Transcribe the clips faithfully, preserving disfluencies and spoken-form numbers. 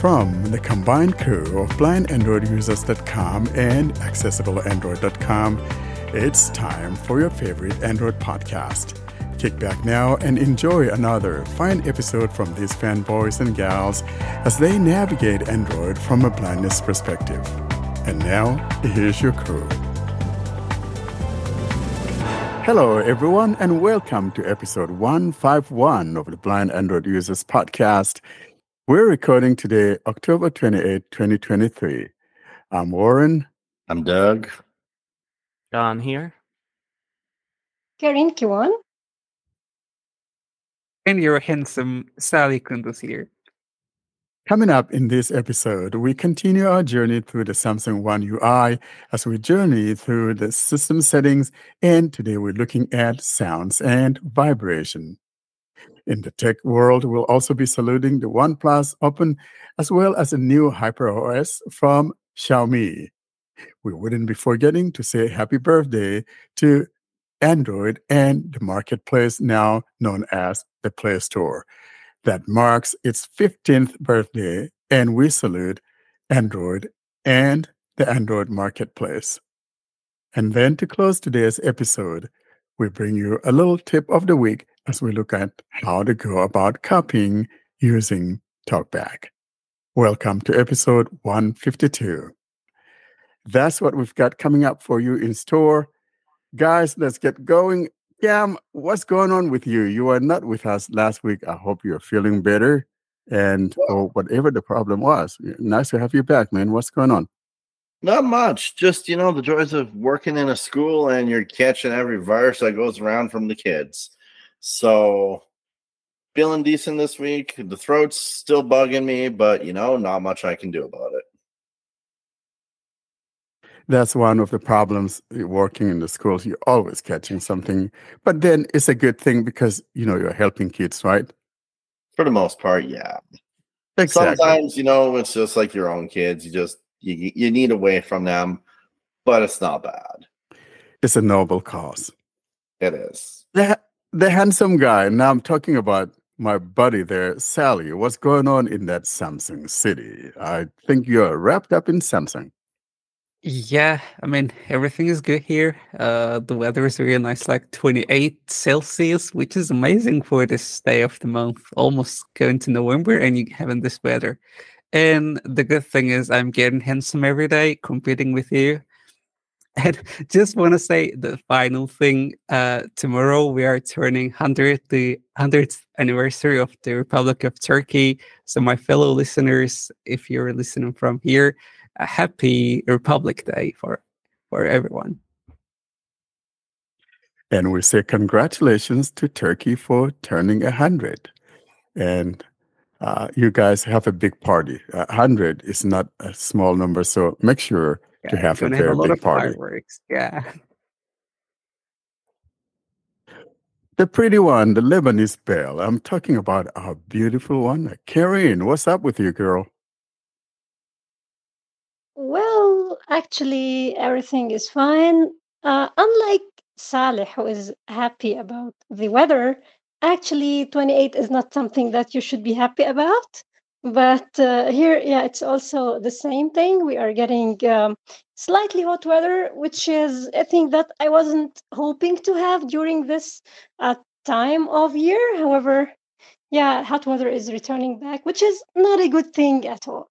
from the combined crew of blind android users dot com and accessible android dot com. It's time for your favorite Android podcast. Kick back now and enjoy another fine episode from these fanboys and gals as they navigate Android from a blindness perspective. And now, here's your crew. Hello, everyone, and welcome to episode one fifty-one of the Blind Android Users Podcast. We're recording today, October twenty-eighth, twenty twenty-three. I'm Warren. I'm Doug. Don here. Karen Kiwan. And your handsome Sally Kundus here. Coming up in this episode, we continue our journey through the Samsung One U I as we journey through the system settings, and today we're looking at sounds and vibration. In the tech world, we'll also be saluting the OnePlus Open as well as a new HyperOS from Xiaomi. We wouldn't be forgetting to say happy birthday to Android and the marketplace now known as the Play Store. That marks its fifteenth birthday, and we salute Android and the Android marketplace. And then to close today's episode, we bring you a little tip of the week as we look at how to go about copying using TalkBack. Welcome to episode one fifty-two. That's what we've got coming up for you in store. Guys, let's get going. Cam, what's going on with you? You were not with us last week. I hope you're feeling better and or whatever the problem was. Nice to have you back, man. What's going on? Not much. Just, you know, the joys of working in a school and you're catching every virus that goes around from the kids. So, feeling decent this week. The throat's still bugging me, but, you know, not much I can do about it. That's one of the problems working in the schools. You're always catching something. But then it's a good thing because, you know, you're helping kids, right? For the most part, yeah. Exactly. Sometimes, you know, it's just like your own kids. You just, you, you need away from them, but it's not bad. It's a noble cause. It is. The, the handsome guy. Now I'm talking about my buddy there, Sally. What's going on in that Samsung city? I think you're wrapped up in Samsung. Yeah, I mean, everything is good here. Uh, the weather is really nice, like twenty-eight Celsius, which is amazing for this day of the month, almost going to November, and you having this weather. And the good thing is I'm getting handsome every day, competing with you. And just want to say the final thing. Uh, tomorrow we are turning one hundred, the one hundredth anniversary of the Republic of Turkey. So my fellow listeners, if you're listening from here, a happy Republic Day for, for everyone. And we say congratulations to Turkey for turning one hundred. And uh, you guys have a big party. Uh, one hundred is not a small number, so make sure yeah, to have a very have a big party. Fireworks. Yeah. The pretty one, the Lebanese belle. I'm talking about our beautiful one, Karen. What's up with you, girl? Well, actually, everything is fine. Uh, unlike Saleh, who is happy about the weather, actually, twenty-eight is not something that you should be happy about. But uh, here, yeah, it's also the same thing. We are getting um, slightly hot weather, which is a thing that I wasn't hoping to have during this uh, time of year. However, yeah, hot weather is returning back, which is not a good thing at all.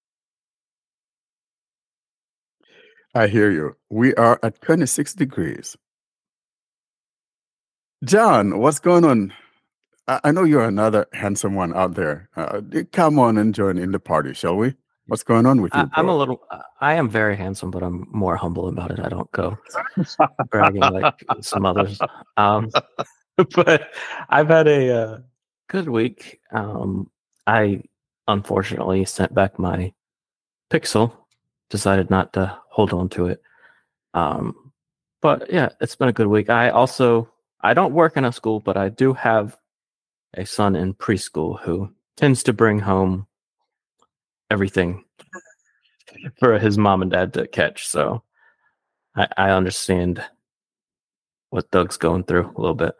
I hear you. We are at twenty-six degrees. John, what's going on? I, I know you're another handsome one out there. Uh, come on and join in the party, shall we? What's going on with you? I, I'm a little, I am very handsome, but I'm more humble about it. I don't go bragging like some others. Um, but I've had a uh, good week. Um, I unfortunately sent back my Pixel. Decided not to hold on to it. Um, but yeah, it's been a good week. I also, I don't work in a school, but I do have a son in preschool who tends to bring home everything for his mom and dad to catch. So I, I understand what Doug's going through a little bit.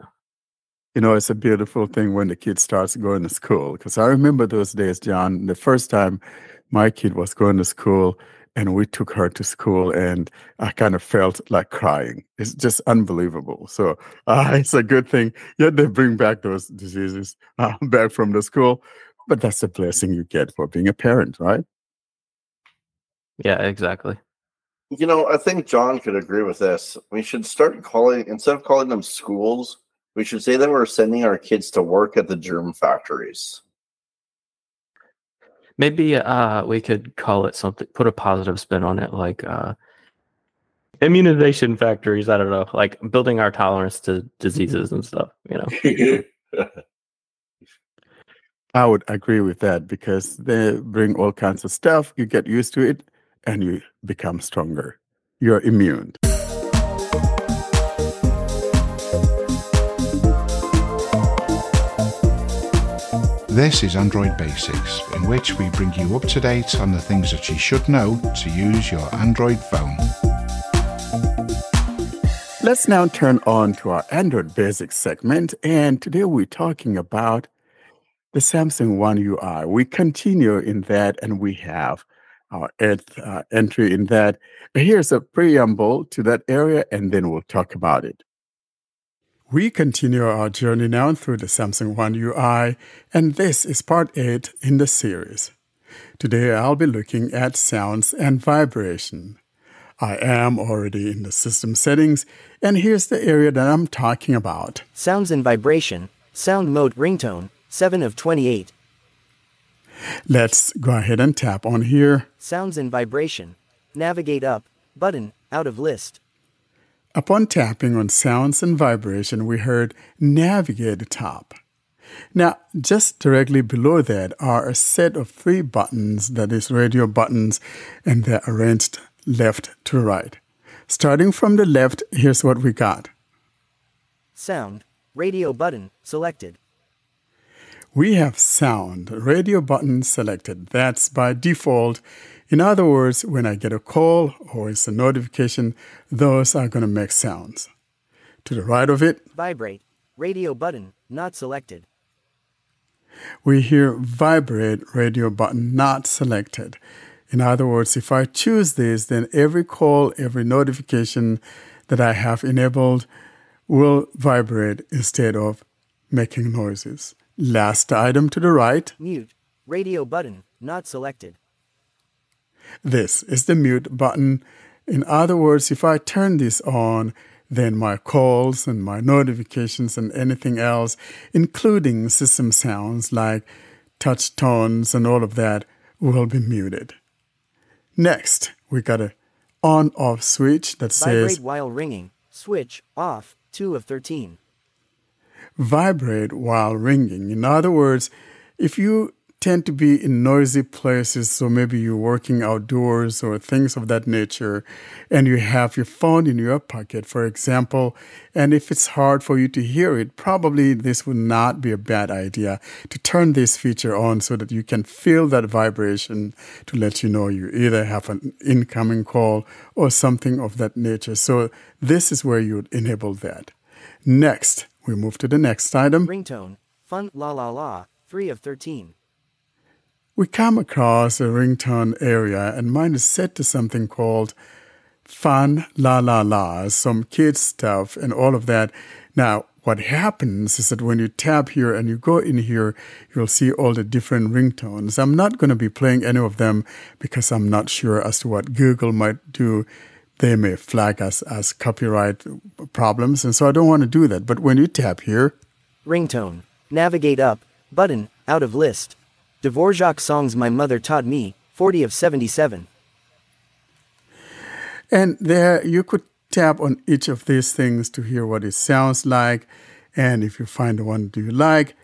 You know, it's a beautiful thing when the kid starts going to school. Because I remember those days, John, the first time my kid was going to school and we took her to school, and I kind of felt like crying. It's just unbelievable. So uh, it's a good thing. Yeah, they bring back those diseases uh, back from the school, but that's a blessing you get for being a parent, right? Yeah, exactly. You know, I think John could agree with this. We should start calling, instead of calling them schools, we should say that we're sending our kids to work at the germ factories. Maybe uh, we could call it something, put a positive spin on it, like uh, immunization factories. I don't know, like building our tolerance to diseases and stuff, you know. I would agree with that, because they bring all kinds of stuff. You get used to it and you become stronger. You're immune. This is Android Basics, in which we bring you up to date on the things that you should know to use your Android phone. Let's now turn on to our Android Basics segment, and today we're talking about the Samsung One U I. We continue in that, and we have our eighth uh, entry in that. Here's a preamble to that area, and then we'll talk about it. We continue our journey now through the Samsung One U I, and this is part eight in the series. Today I'll be looking at sounds and vibration. I am already in the system settings, and here's the area that I'm talking about. Sounds and vibration, sound mode ringtone, seven of twenty-eight. Let's go ahead and tap on here. Sounds and vibration, navigate up, button, out of list. Upon tapping on sounds and vibration, we heard navigate top. Now, just directly below that are a set of three buttons, that is radio buttons, and they're arranged left to right. Starting from the left, here's what we got. Sound, radio button, selected. We have sound, radio button selected. That's by default. In other words, when I get a call or it's a notification, those are going to make sounds. To the right of it, vibrate, radio button, not selected. We hear vibrate, radio button, not selected. In other words, if I choose this, then every call, every notification that I have enabled will vibrate instead of making noises. Last item to the right, mute, radio button, not selected. This is the mute button. In other words, if I turn this on, then my calls and my notifications and anything else, including system sounds like touch tones and all of that, will be muted. Next, we got an on-off switch that says... Vibrate while ringing. Switch off. two of thirteen. Vibrate while ringing. In other words, if you... tend to be in noisy places, so maybe you're working outdoors or things of that nature, and you have your phone in your pocket, for example, and if it's hard for you to hear it, probably this would not be a bad idea to turn this feature on so that you can feel that vibration to let you know you either have an incoming call or something of that nature. So this is where you would enable that. Next, we move to the next item. Ringtone, fun, la la la, three of thirteen. We come across a ringtone area, and mine is set to something called Fun La La La, some kids stuff and all of that. Now, what happens is that when you tap here and you go in here, you'll see all the different ringtones. I'm not going to be playing any of them because I'm not sure as to what Google might do. They may flag us as copyright problems, and so I don't want to do that. But when you tap here... Ringtone, navigate up, button, out of list. Dvorak songs my mother taught me, forty of seventy-seven. And there you could tap on each of these things to hear what it sounds like. And if you find the one that you like,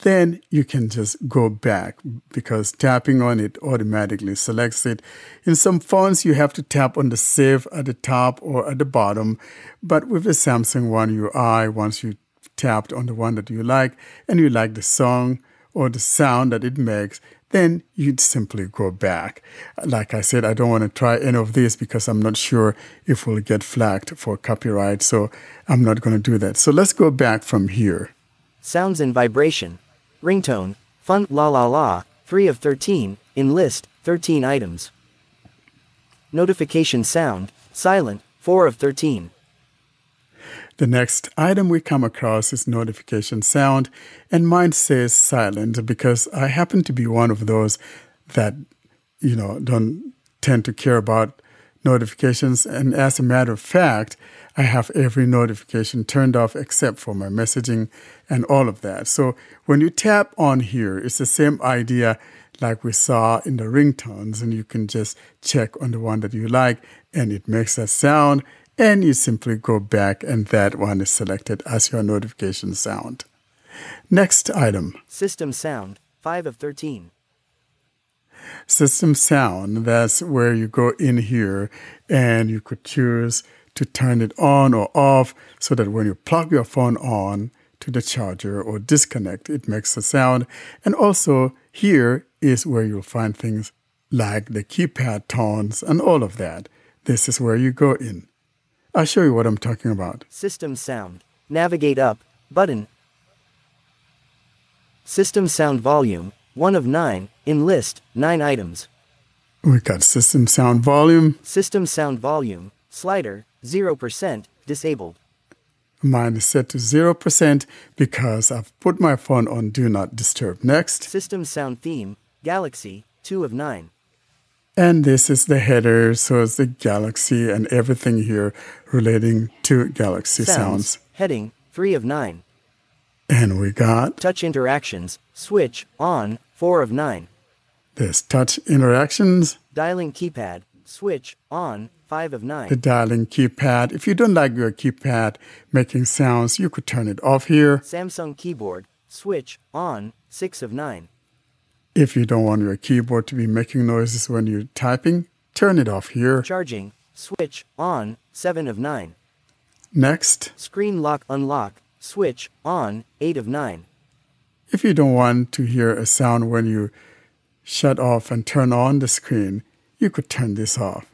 then you can just go back, because tapping on it automatically selects it. In some phones, you have to tap on the save at the top or at the bottom. But with the Samsung One U I, once you tapped on the one that you like and you like the song or the sound that it makes, then you'd simply go back. Like I said, I don't want to try any of this because I'm not sure if we'll get flagged for copyright, so I'm not going to do that. So let's go back from here. Sounds and vibration, ringtone, fun, la la la, three of thirteen, in list, thirteen items. Notification sound, silent, four of thirteen. The next item we come across is notification sound, and mine says silent because I happen to be one of those that, you know, don't tend to care about notifications. And as a matter of fact, I have every notification turned off except for my messaging and all of that. So when you tap on here, it's the same idea like we saw in the ringtones, and you can just check on the one that you like and it makes that sound, and you simply go back and that one is selected as your notification sound. Next item. System sound, five of thirteen. System sound, that's where you go in here and you could choose to turn it on or off so that when you plug your phone on to the charger or disconnect, it makes a sound. And also here is where you'll find things like the keypad tones and all of that. This is where you go in. I'll show you what I'm talking about. System sound, navigate up, button. System sound volume, one of nine, in list, nine items. We got system sound volume. System sound volume, slider, zero percent, disabled. Mine is set to zero percent because I've put my phone on Do Not Disturb. Next. System sound theme, Galaxy, two of nine. And this is the header, so it's the Galaxy and everything here relating to Galaxy sounds. sounds. Heading, three of nine. And we got... touch interactions, switch, on, four of nine. There's touch interactions. Dialing keypad, switch, on, five of nine. The dialing keypad. If you don't like your keypad making sounds, you could turn it off here. Samsung keyboard, switch, on, six of nine. If you don't want your keyboard to be making noises when you're typing, turn it off here. Charging, switch, on, seven of nine. Next. Screen lock, unlock, switch, on, eight of nine. If you don't want to hear a sound when you shut off and turn on the screen, you could turn this off.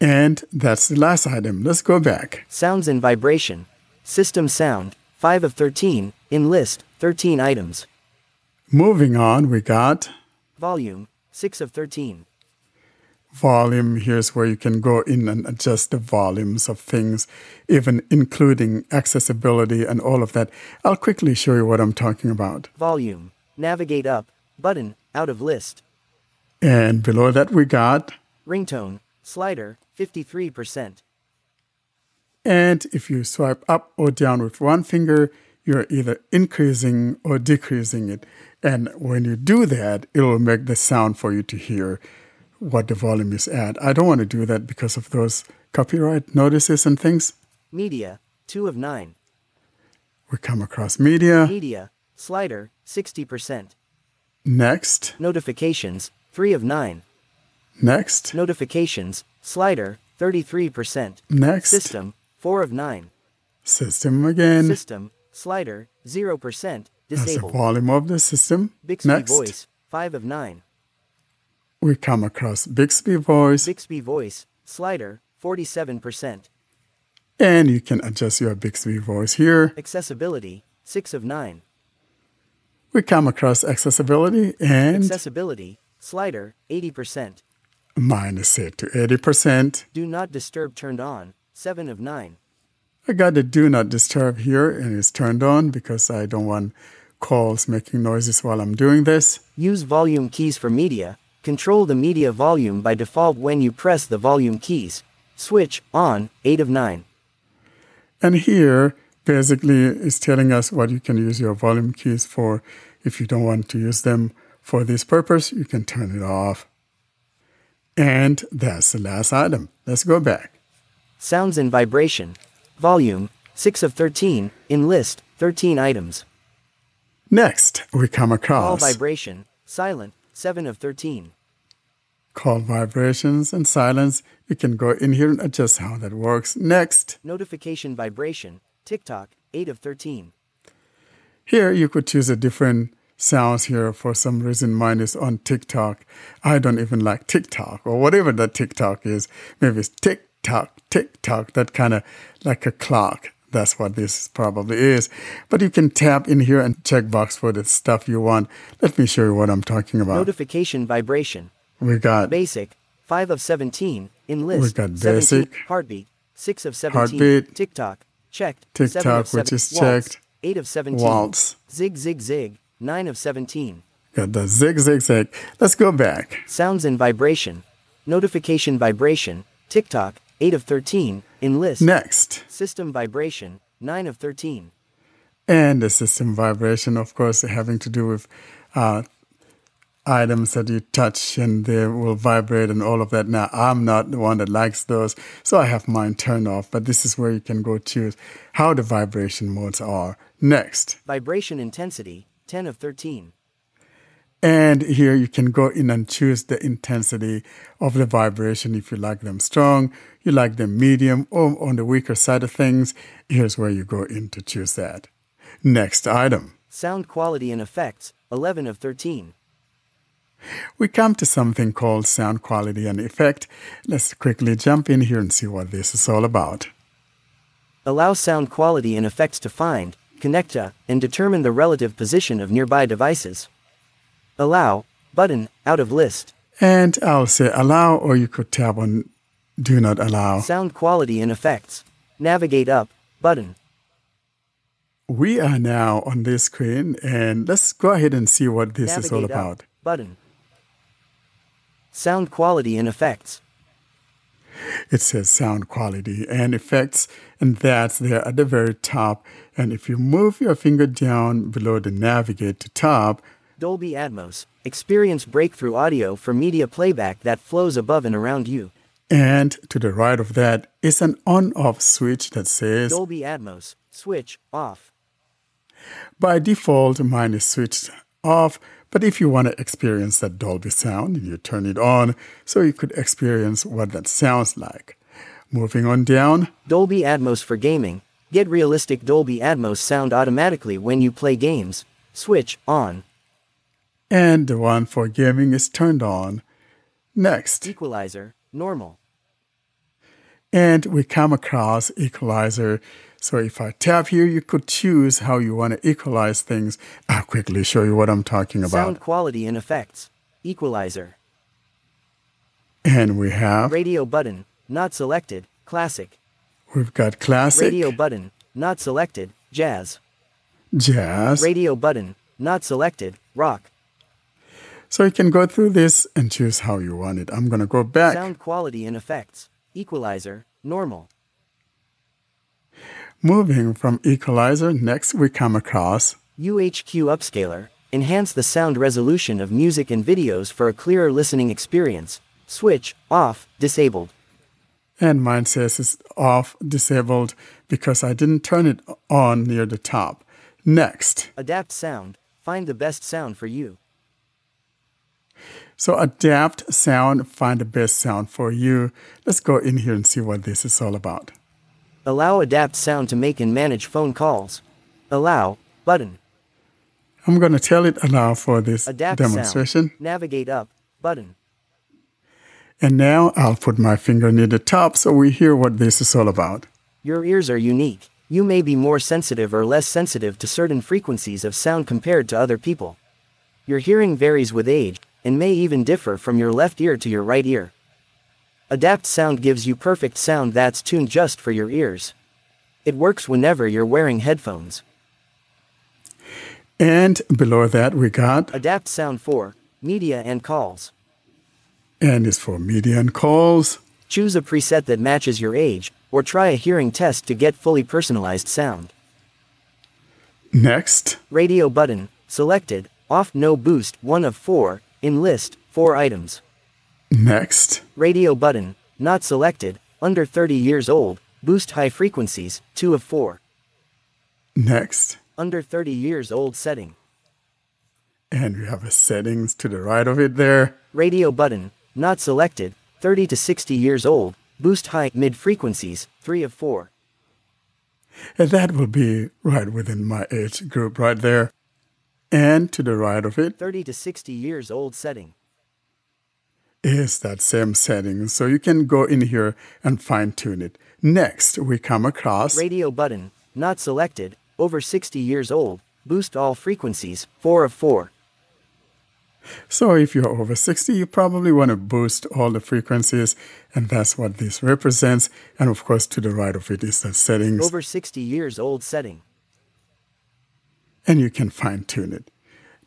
And that's the last item. Let's go back. Sounds and vibration. System sound, five of thirteen, in list, thirteen items. Moving on, we got... volume, six of thirteen. Volume, here's where you can go in and adjust the volumes of things, even including accessibility and all of that. I'll quickly show you what I'm talking about. Volume, navigate up, button, out of list. And below that we got... ringtone, slider, fifty-three percent. And if you swipe up or down with one finger, you're either increasing or decreasing it. And when you do that, it'll make the sound for you to hear what the volume is at. I don't want to do that because of those copyright notices and things. Media, two of nine. We come across media. Media, slider, sixty percent. Next. Notifications, three of nine. Next. Notifications, slider, thirty-three percent. Next. System, four of nine. System again. System. Slider, zero percent, disabled. That's the volume of the system. Bixby Next. Voice, five of nine. We come across Bixby Voice. Bixby Voice, slider, forty-seven percent. And you can adjust your Bixby Voice here. Accessibility, six of nine. We come across accessibility and... accessibility, slider, eighty percent. Mine is set to eighty percent. Do not disturb turned on, seven of nine. I got the Do Not Disturb here, and it's turned on because I don't want calls making noises while I'm doing this. Use volume keys for media. Control the media volume by default when you press the volume keys. Switch, on, eight of nine. And here, basically, it's telling us what you can use your volume keys for. If you don't want to use them for this purpose, you can turn it off. And that's the last item. Let's go back. Sounds and vibration. Volume, six of thirteen, in list, thirteen items. Next, we come across... call vibration, silent, seven of thirteen. Call vibrations and silence. You can go in here and adjust how that works. Next. Notification vibration, TikTok, eight of thirteen. Here, you could choose a different sounds here. For some reason, mine is on TikTok. I don't even like TikTok or whatever that TikTok is. Maybe it's tick. Tick-tock, tick-tock, that kind of like a clock. That's what this probably is. But you can tap in here and check box for the stuff you want. Let me show you what I'm talking about. Notification vibration, We've got Basic, five of seventeen, Enlist, we've got Basic, Heartbeat, six of seventeen, Heartbeat, TikTok, Checked, TikTok, seven of seventeen, which is Waltz, checked, eight of seventeen, Waltz, Zig Zig Zig, nine of seventeen. Got the Zig Zig Zig. Let's go back. Sounds and Vibration, Notification Vibration, TikTok, eight of thirteen, Enlist. Next. System Vibration, nine of thirteen. And the system vibration, of course, having to do with uh, items that you touch and they will vibrate and all of that. Now, I'm not the one that likes those, so I have mine turned off. But this is where you can go choose how the vibration modes are. Next. Vibration Intensity, ten of thirteen. And here you can go in and choose the intensity of the vibration if you like them strong, you like them medium, or on the weaker side of things. Here's where you go in to choose that. Next item. Sound Quality and Effects, eleven of thirteen. We come to something called sound quality and effect. Let's quickly jump in here and see what this is all about. Allow sound quality and effects to find, connect to, and determine the relative position of nearby devices. Allow button out of list. And I'll say allow, or you could tap on do not allow. Sound quality and effects. Navigate up button. We are now on this screen, and let's go ahead and see what this Navigate is all about. Up button. Sound quality and effects. It says sound quality and effects, and that's there at the very top. And if you move your finger down below the navigate to top, Dolby Atmos. Experience breakthrough audio for media playback that flows above and around you. And to the right of that is an on-off switch that says Dolby Atmos. Switch off. By default, mine is switched off, but if you want to experience that Dolby sound, you turn it on so you could experience what that sounds like. Moving on down. Dolby Atmos for gaming. Get realistic Dolby Atmos sound automatically when you play games. Switch on. And the one for gaming is turned on. Next. Equalizer, normal. And we come across Equalizer. So if I tap here, you could choose how you want to equalize things. I'll quickly show you what I'm talking about. Sound quality and effects. Equalizer. And we have radio button, not selected, classic. We've got classic. Radio button, not selected, jazz. Jazz. Radio button, not selected, rock. So you can go through this and choose how you want it. I'm going to go back. Sound quality and effects. Equalizer, normal. Moving from equalizer, next we come across U H Q Upscaler. Enhance the sound resolution of music and videos for a clearer listening experience. Switch off, disabled. And mine says it's off, disabled, because I didn't turn it on near the top. Next. Adapt sound. Find the best sound for you. So adapt sound, find the best sound for you. Let's go in here and see what this is all about. Allow adapt sound to make and manage phone calls. Allow button. I'm going to tell it allow for this adapt demonstration. Sound. Navigate up button. And now I'll put my finger near the top so we hear what this is all about. Your ears are unique. You may be more sensitive or less sensitive to certain frequencies of sound compared to other people. Your hearing varies with age, and may even differ from your left ear to your right ear. Adapt sound gives you perfect sound that's tuned just for your ears. It works whenever you're wearing headphones. And below that we got Adapt sound for media and calls. And it's for media and calls. Choose a preset that matches your age, or try a hearing test to get fully personalized sound. Next. Radio button, selected, off, no boost, one of four. Enlist, four items. Next. Radio button, not selected, under thirty years old, boost high frequencies, two of four. Next. Under thirty years old setting. And we have a settings to the right of it there. Radio button, not selected, thirty to sixty years old, boost high mid frequencies, three of four. And that will be right within my age group right there. And to the right of it, thirty to sixty years old setting, is that same setting. So you can go in here and fine tune it. Next, we come across radio button, not selected, over sixty years old, boost all frequencies, four of four. So if you're over sixty, you probably want to boost all the frequencies, and that's what this represents. And of course, to the right of it is the settings. Over sixty years old setting. And you can fine tune it.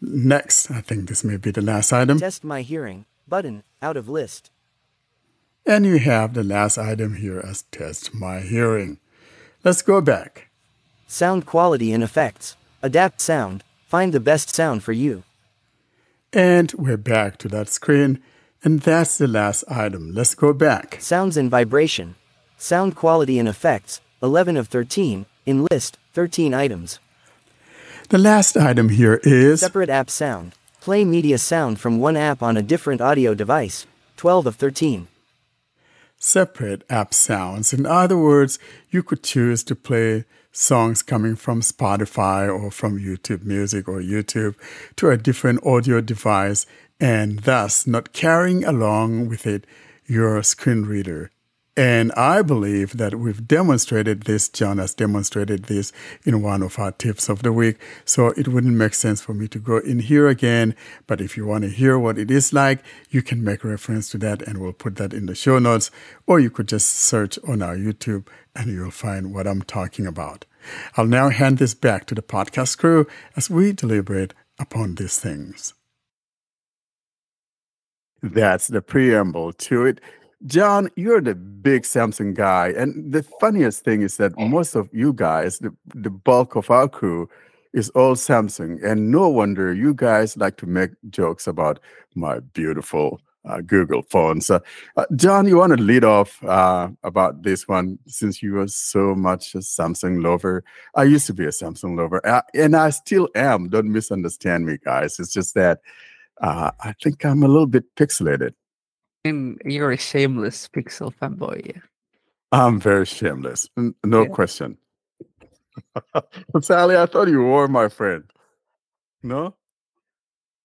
Next, I think this may be the last item. Test my hearing button out of list. And you have the last item here as test my hearing. Let's go back. Sound quality and effects. Adapt sound. Find the best sound for you. And we're back to that screen. And that's the last item. Let's go back. Sounds and vibration. Sound quality and effects. eleven of thirteen. In list, thirteen items. The last item here is... Separate app sound. Play media sound from one app on a different audio device. twelve of thirteen. Separate app sounds. In other words, you could choose to play songs coming from Spotify or from YouTube Music or YouTube to a different audio device, and thus not carrying along with it your screen reader. And I believe that we've demonstrated this, John has demonstrated this in one of our tips of the week, so it wouldn't make sense for me to go in here again. But if you want to hear what it is like, you can make reference to that, and we'll put that in the show notes, or you could just search on our YouTube and you'll find what I'm talking about. I'll now hand this back to the podcast crew as we deliberate upon these things. That's the preamble to it. John, you're the big Samsung guy. And the funniest thing is that most of you guys, the, the bulk of our crew, is all Samsung. And no wonder you guys like to make jokes about my beautiful uh, Google phone. So, uh, John, you want to lead off uh, about this one, since you are so much a Samsung lover. I used to be a Samsung lover, uh, and I still am. Don't misunderstand me, guys. It's just that uh, I think I'm a little bit pixelated. You're a shameless Pixel fanboy. I'm very shameless. No yeah. question. Sally, I thought you were my friend. No?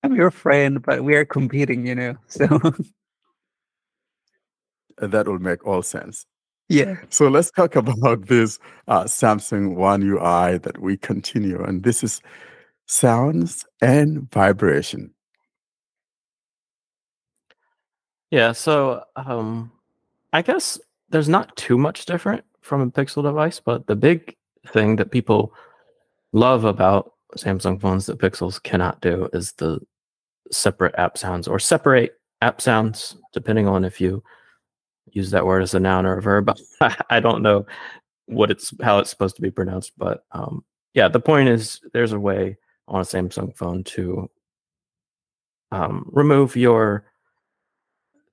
I'm your friend, but we are competing, you know. So that will make all sense. Yeah. So let's talk about this uh, Samsung One U I that we continue. And this is sounds and vibration. Yeah, so um, I guess there's not too much different from a Pixel device, but the big thing that people love about Samsung phones that Pixels cannot do is the separate app sounds, or separate app sounds, depending on if you use that word as a noun or a verb. I don't know what it's how it's supposed to be pronounced, but um, yeah, the point is there's a way on a Samsung phone to um, remove your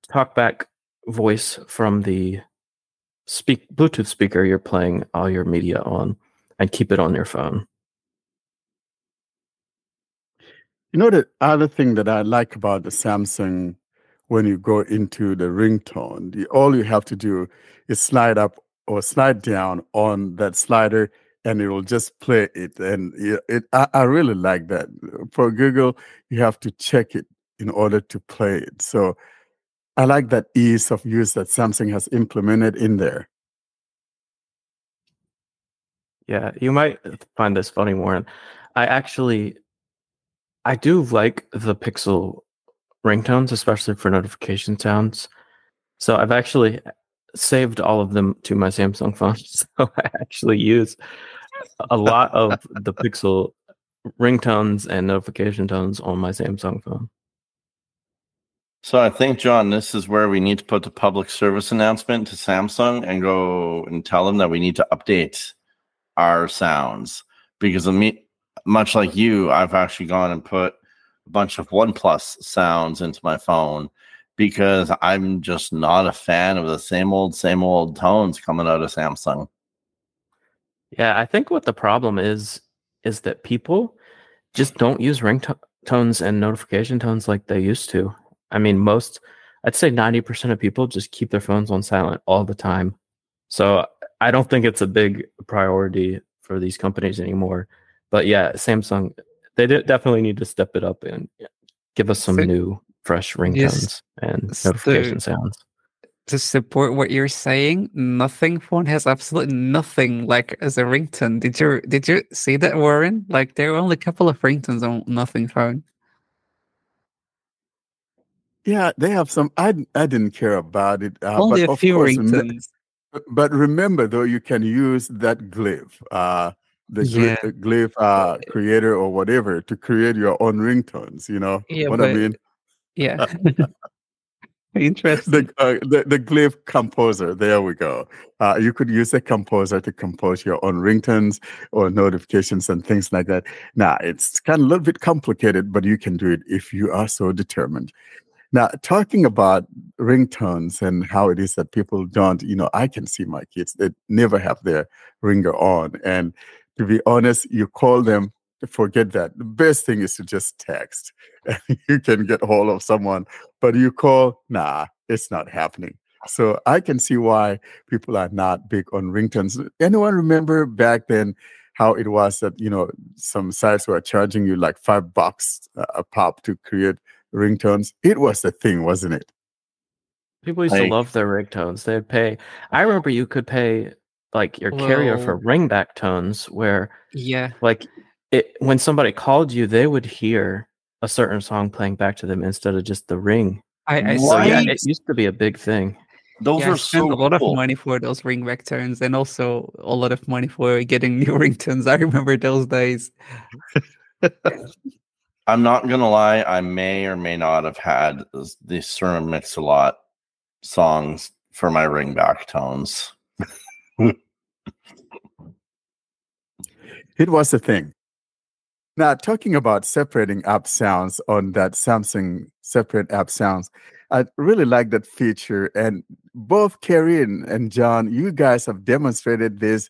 TalkBack voice from the speak Bluetooth speaker you're playing all your media on, and keep it on your phone. You know, the other thing that I like about the Samsung, when you go into the ringtone, the, all you have to do is slide up or slide down on that slider, and it will just play it. And it, it I, I really like that. For Google, you have to check it in order to play it. So I like that ease of use that Samsung has implemented in there. Yeah, you might find this funny, Warren. I actually, I do like the Pixel ringtones, especially for notification sounds. So I've actually saved all of them to my Samsung phone. So I actually use a lot of the Pixel ringtones and notification tones on my Samsung phone. So I think, John, this is where we need to put the public service announcement to Samsung and go and tell them that we need to update our sounds. Because of me, much like you, I've actually gone and put a bunch of OnePlus sounds into my phone because I'm just not a fan of the same old, same old tones coming out of Samsung. Yeah, I think what the problem is, is that people just don't use ringtones and notification tones like they used to. I mean, most, I'd say ninety percent of people just keep their phones on silent all the time. So I don't think it's a big priority for these companies anymore. But yeah, Samsung, they definitely need to step it up and give us some so, new, fresh ringtones yes, and notification so, sounds. To support what you're saying, Nothing Phone has absolutely nothing like as a ringtone. Did you did you see that, Warren? Like, there are only a couple of ringtones on Nothing Phone. Yeah, they have some. I I didn't care about it. Uh, Only but a few course, ringtones. But remember, though, you can use that glyph, uh, the yeah. glyph uh, creator or whatever, to create your own ringtones. You know yeah, what but, I mean? Yeah. Interesting. The, uh, the the glyph composer. There we go. Uh, you could use a composer to compose your own ringtones or notifications and things like that. Now it's kind of a little bit complicated, but you can do it if you are so determined. Now, talking about ringtones and how it is that people don't, you know, I can see my kids, they never have their ringer on. And to be honest, you call them, forget that. The best thing is to just text. You can get hold of someone, but you call, nah, it's not happening. So I can see why people are not big on ringtones. Anyone remember back then how it was that, you know, some sites were charging you like five bucks a pop to create ringtones? It was the thing, wasn't it? People used like, to love their ringtones. They'd pay. I remember you could pay like your well, carrier for ringback tones, where yeah, like it when somebody called you, they would hear a certain song playing back to them instead of just the ring. I, I so yeah, it used to be a big thing. Those yeah, are I spent so a lot cool. of money for those ringback tones, and also a lot of money for getting new ringtones. I remember those days. I'm not going to lie, I may or may not have had the Sir Mix-a-Lot songs for my ringback tones. It was a thing. Now, talking about separating app sounds on that Samsung separate app sounds, I really like that feature. And both Kerry and, and John, you guys have demonstrated this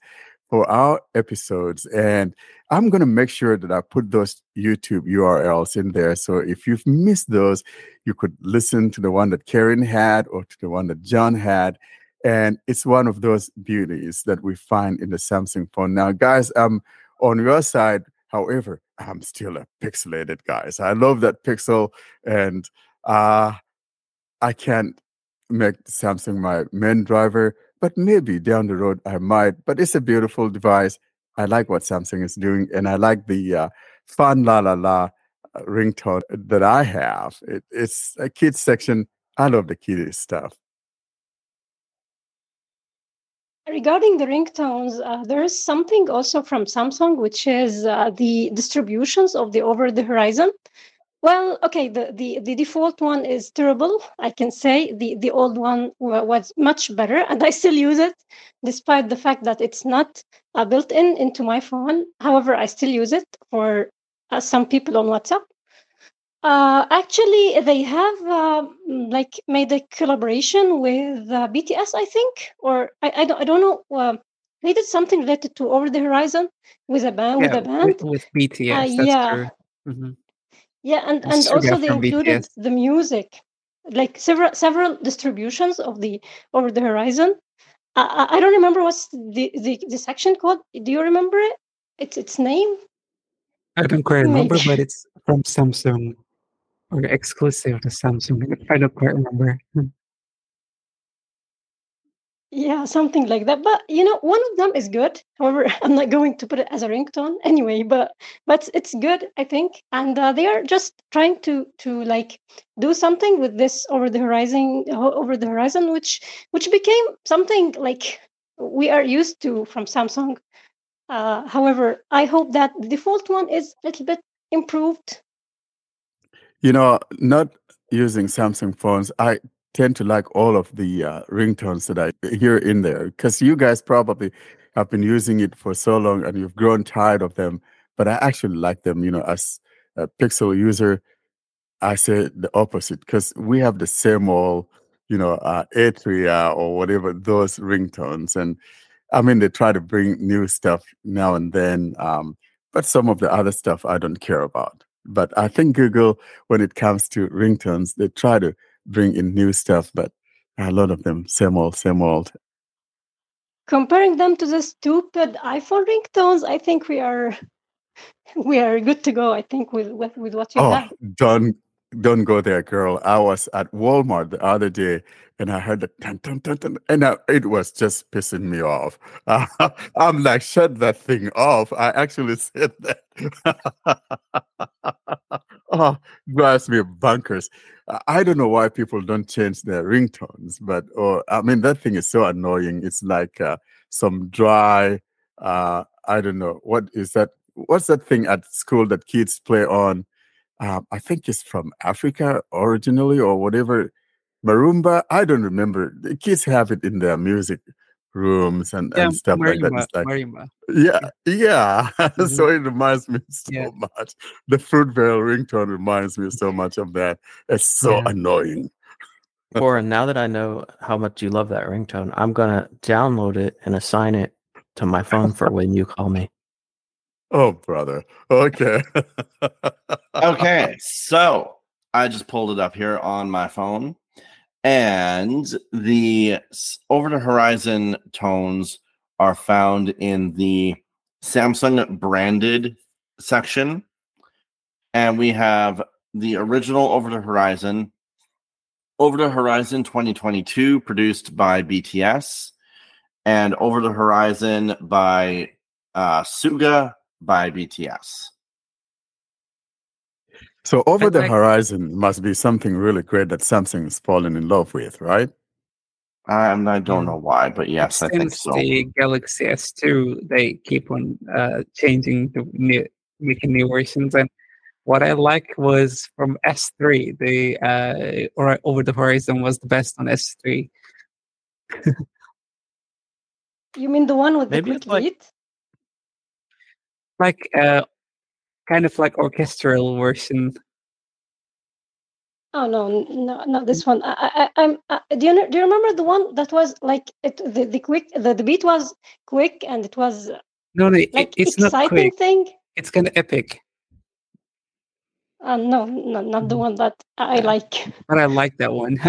for our episodes, and I'm going to make sure that I put those YouTube U R Ls in there. So if you've missed those, you could listen to the one that Karen had or to the one that John had. And it's one of those beauties that we find in the Samsung phone. Now, guys, I'm on your side. However, I'm still a pixelated guy. So I love that Pixel, and uh, I can't make Samsung my main driver. But maybe down the road I might. But it's a beautiful device. I like what Samsung is doing, and I like the uh, fun la la la ringtone that I have. It, it's a kids section. I love the kids stuff. Regarding the ringtones, uh, there is something also from Samsung, which is uh, the distributions of the Over the Horizon. Well, okay, the, the, the default one is terrible, I can say. The the old one was much better, and I still use it, despite the fact that it's not uh, built in into my phone. However, I still use it for uh, some people on WhatsApp. Uh, actually, they have uh, like made a collaboration with uh, B T S, I think, or I, I, don't, I don't know. Uh, they did something related to Over the Horizon with a band. Yeah, with, a band. with, with B T S, uh, that's yeah. true. Mm-hmm. Yeah, and, and also they included B T S. The music, like several several distributions of the Over the Horizon. I, I don't remember what's the, the, the section called. Do you remember it? It's its name? I don't quite remember, Maybe. But it's from Samsung or exclusive to Samsung. I don't quite remember. Yeah, something like that. But, you know, one of them is good. However, I'm not going to put it as a ringtone anyway, but but it's good, I think. And uh, they are just trying to to like do something with this over the horizon, over the horizon, which which became something like we are used to from Samsung. Uh, however, I hope that the default one is a little bit improved. You know, not using Samsung phones, I tend to like all of the uh, ringtones that I hear in there, because you guys probably have been using it for so long and you've grown tired of them, but I actually like them. You know, as a Pixel user, I say the opposite, because we have the same old, you know, uh, Atria or whatever, those ringtones. And I mean, they try to bring new stuff now and then, um, but some of the other stuff I don't care about. But I think Google, when it comes to ringtones, they try to bring in new stuff, but a lot of them, same old, same old. Comparing them to the stupid iPhone ringtones, I think we are we are good to go, I think, with, with, with what you have. Oh, don't, don't go there, girl. I was at Walmart the other day, and I heard the dun, dun, dun, dun, and I, it was just pissing me off. Uh, I'm like, shut that thing off. I actually said that. Oh, it drives me bonkers. I don't know why people don't change their ringtones, but or I mean, that thing is so annoying. It's like uh, some dry, uh, I don't know, what is that? What's that thing at school that kids play on? Uh, I think it's from Africa originally or whatever. Marimba, I don't remember. The kids have it in their music rooms and, yeah, and stuff marimba, like that. It's like, yeah, yeah. Mm-hmm. So it reminds me so yeah. much. The Fruitvale ringtone reminds me so much of that. It's so yeah. annoying. Or now that I know how much you love that ringtone, I'm going to download it and assign it to my phone for when you call me. Oh, brother. Okay. Okay. So I just pulled it up here on my phone. And the Over the Horizon tones are found in the Samsung branded section. And we have the original Over the Horizon, Over the Horizon twenty twenty-two, produced by B T S, and Over the Horizon by uh, Suga by B T S. So Over I the like, Horizon must be something really great that Samsung is falling in love with, right? I, I don't know why, but yes, I think so. Since the Galaxy S two, they keep on uh, changing to new, making new versions. And what I like was from S three, the uh, or Over the Horizon was the best on S three. You mean the one with Maybe the quick beat? Like... like uh, kind of like orchestral version. Oh no, no, no! This one, I, I, I'm. I, do you do you remember the one that was like it, the the quick the, the beat was quick and it was no, no like it's exciting not quick. Thing. It's kind of epic. Uh, no, no, not the one that I like. But I like that one.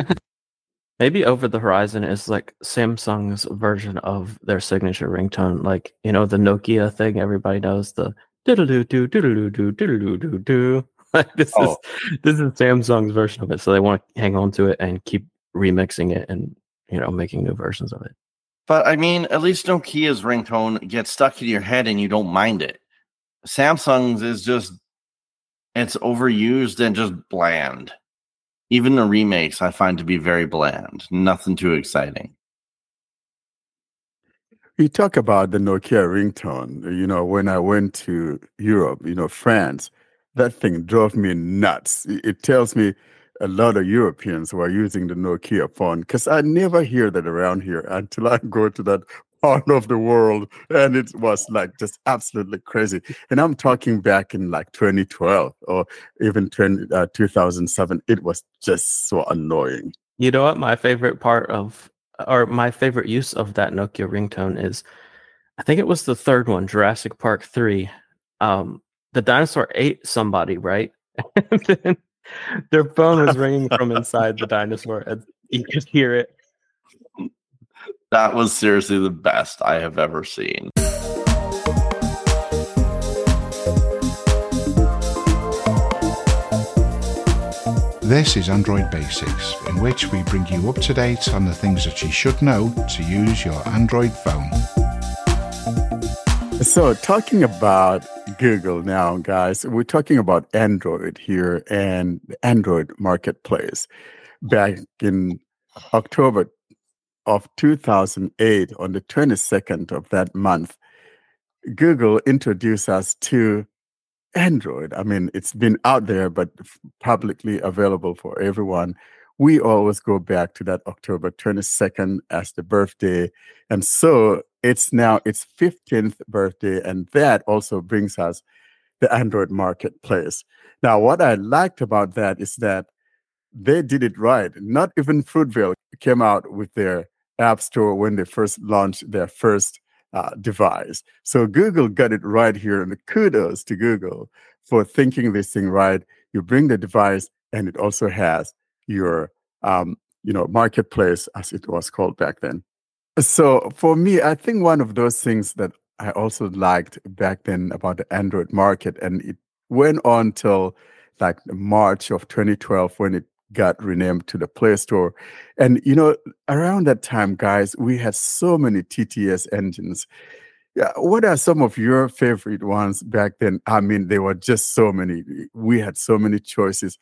Maybe Over the Horizon is like Samsung's version of their signature ringtone, like you know the Nokia thing everybody knows the. Doodle do doodle do doodle do do. Like this oh. is this is Samsung's version of it, so they want to hang on to it and keep remixing it and you know making new versions of it. But I mean, at least Nokia's ringtone gets stuck in your head and you don't mind it. Samsung's is just it's overused and just bland. Even the remakes I find to be very bland. Nothing too exciting. You talk about the Nokia ringtone. You know, when I went to Europe, you know, France, that thing drove me nuts. It tells me a lot of Europeans were using the Nokia phone because I never hear that around here until I go to that part of the world. And it was like just absolutely crazy. And I'm talking back in like twenty twelve or even twenty, uh, two thousand seven. It was just so annoying. You know what? My favorite part of Or my favorite use of that Nokia ringtone is, I think it was the third one, Jurassic Park three. Um, the dinosaur ate somebody, right? And then their phone was ringing from inside the dinosaur, and you could hear it. That was seriously the best I have ever seen. This is Android Basics, in which we bring you up to date on the things that you should know to use your Android phone. So talking about Google now, guys, we're talking about Android here and the Android marketplace. Back in October of two thousand eight, on the twenty-second of that month, Google introduced us to Android. I mean, it's been out there, but publicly available for everyone. We always go back to that October twenty-second as the birthday. And so it's now its fifteenth birthday. And that also brings us the Android marketplace. Now, what I liked about that is that they did it right. Not even Fruitvale came out with their app store when they first launched their first Uh, device. So Google got it right here, and kudos to Google for thinking this thing right. You bring the device, and it also has your, um, you know, marketplace, as it was called back then. So for me, I think one of those things that I also liked back then about the Android market, and it went on till like March of twenty twelve when it got renamed to the Play Store. And, you know, around that time, guys, we had so many T T S engines. Yeah, what are some of your favorite ones back then? I mean, there were just so many. We had so many choices.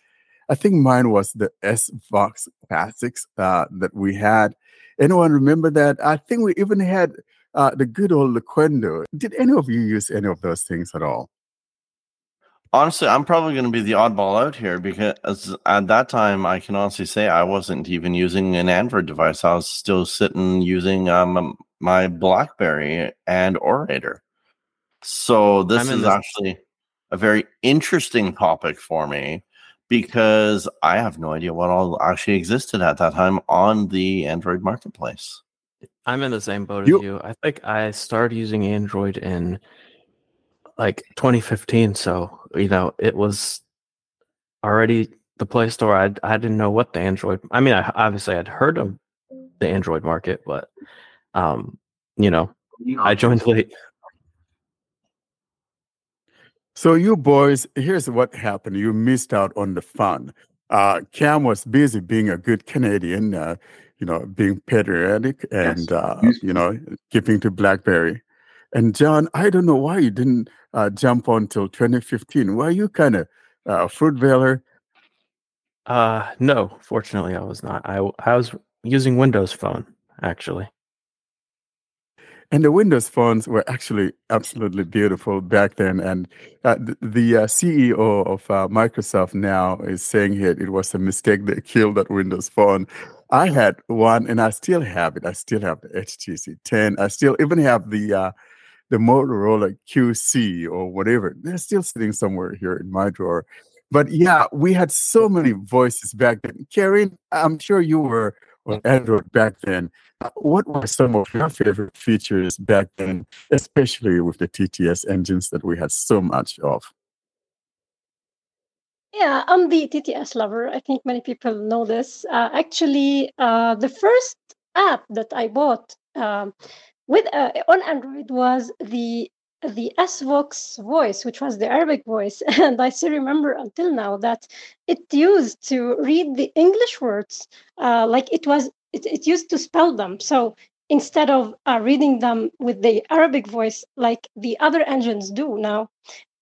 I think mine was the S V O X Classics uh, that we had. Anyone remember that? I think we even had uh, the good old Loquendo. Did any of you use any of those things at all? Honestly, I'm probably going to be the oddball out here because at that time, I can honestly say I wasn't even using an Android device. I was still sitting using um, my BlackBerry and Orator. So this is this. actually a very interesting topic for me because I have no idea what all actually existed at that time on the Android marketplace. I'm in the same boat you- as you. I think I started using Android in like twenty fifteen, so you know it was already the Play Store. I I didn't know what the Android. I mean, I obviously I'd heard of the Android market, but um, you know, I joined late. So you boys, here's what happened: you missed out on the fun. Uh, Cam was busy being a good Canadian, uh, you know, being patriotic and yes. uh, you know, giving to BlackBerry. And John, I don't know why you didn't uh, jump on till twenty fifteen. Were you kind of a uh, fruit veiler? Uh, no, fortunately, I was not. I, I was using Windows Phone, actually. And the Windows Phones were actually absolutely beautiful back then. And uh, the, the uh, C E O of uh, Microsoft now is saying here it was a mistake they killed that Windows Phone. I had one, and I still have it. I still have the H T C ten. I still even have the... Uh, The Motorola Q C or whatever. They're still sitting somewhere here in my drawer. But yeah, we had so many voices back then. Karen, I'm sure you were on Android back then. What were some of your favorite features back then, especially with the T T S engines that we had so much of? Yeah, I'm the T T S lover. I think many people know this. Uh, actually, uh, the first app that I bought um, With uh, on Android was the the S V O X voice, which was the Arabic voice, and I still remember until now that it used to read the English words uh, like it was it, it used to spell them. So instead of uh, reading them with the Arabic voice like the other engines do now,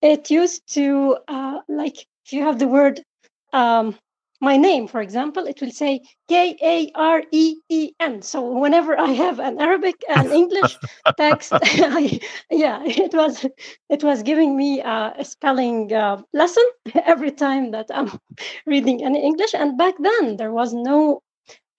it used to uh, like if you have the word um, my name, for example, it will say K A R E E N. So whenever I have an Arabic and English text, I, yeah, it was it was giving me uh, a spelling uh, lesson every time that I'm reading any English. And back then, there was no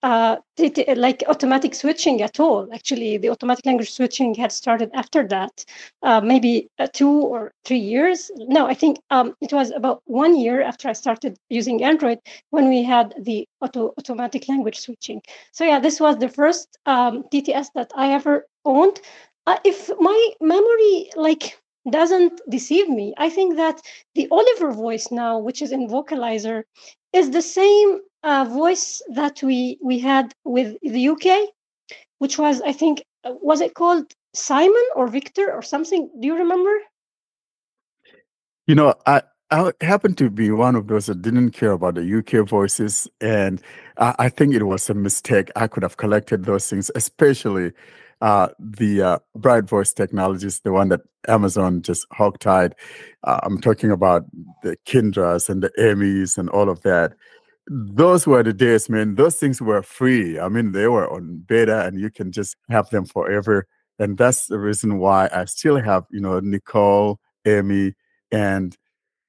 uh, t- t- like automatic switching at all. Actually, the automatic language switching had started after that, uh, maybe uh, two or three years. No, I think um, it was about one year after I started using Android when we had the auto automatic language switching. So yeah, this was the first um, T T S that I ever owned. Uh, if my memory like doesn't deceive me, I think that the Oliver voice now, which is in Vocalizer, is the same uh, voice that we we had with the U K, which was, I think, was it called Simon or Victor or something? Do you remember? You know, I, I happened to be one of those that didn't care about the U K voices, and I, I think it was a mistake. I could have collected those things, especially uh, the uh, Bright Voice Technologies, the one that Amazon just hog-tied. Uh, I'm talking about the Kindras and the Emmys and all of that. Those were the days, man. Those things were free. I mean, they were on beta, and you can just have them forever. And that's the reason why I still have, you know, Nicole, Amy, and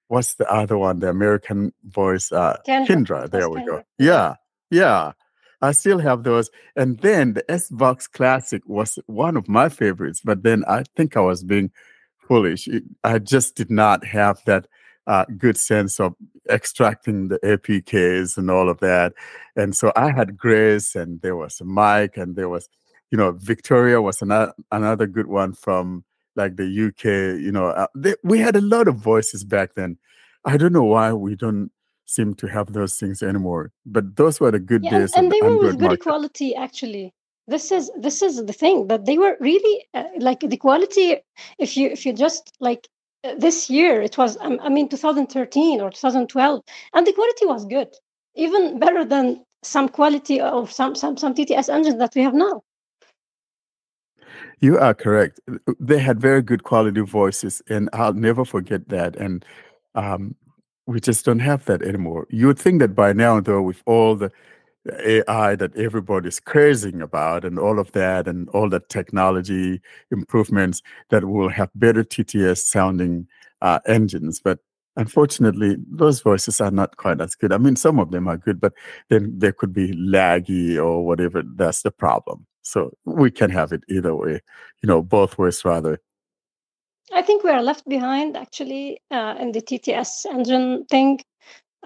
what's the other one? The American voice, uh, Kendra. Kendra. There we go. Yeah, yeah. I still have those. And then the S V O X Classic was one of my favorites. But then I think I was being foolish. I just did not have that Uh, good sense of extracting the A P Ks and all of that. And so I had Grace, and there was Mike, and there was, you know, Victoria was another, another good one from like the U K. You know, uh, they, we had a lot of voices back then. I don't know why we don't seem to have those things anymore, but those were the good yeah, days. And, and they the were with good market. Quality, actually. This is this is the thing, that they were really uh, like the quality. If you if you just like. This year, it was, I mean, two thousand thirteen or two thousand twelve, and the quality was good, even better than some quality of some some, some T T S engines that we have now. You are correct. They had very good quality voices, and I'll never forget that. And um, we just don't have that anymore. You would think that by now, though, with all the A I that everybody's crazing about and all of that and all the technology improvements, that we'll have better T T S sounding uh, engines. But unfortunately, those voices are not quite as good. I mean, some of them are good, but then they could be laggy or whatever. That's the problem. So we can have it either way, you know, both ways rather. I think we are left behind, actually, uh, in the T T S engine thing.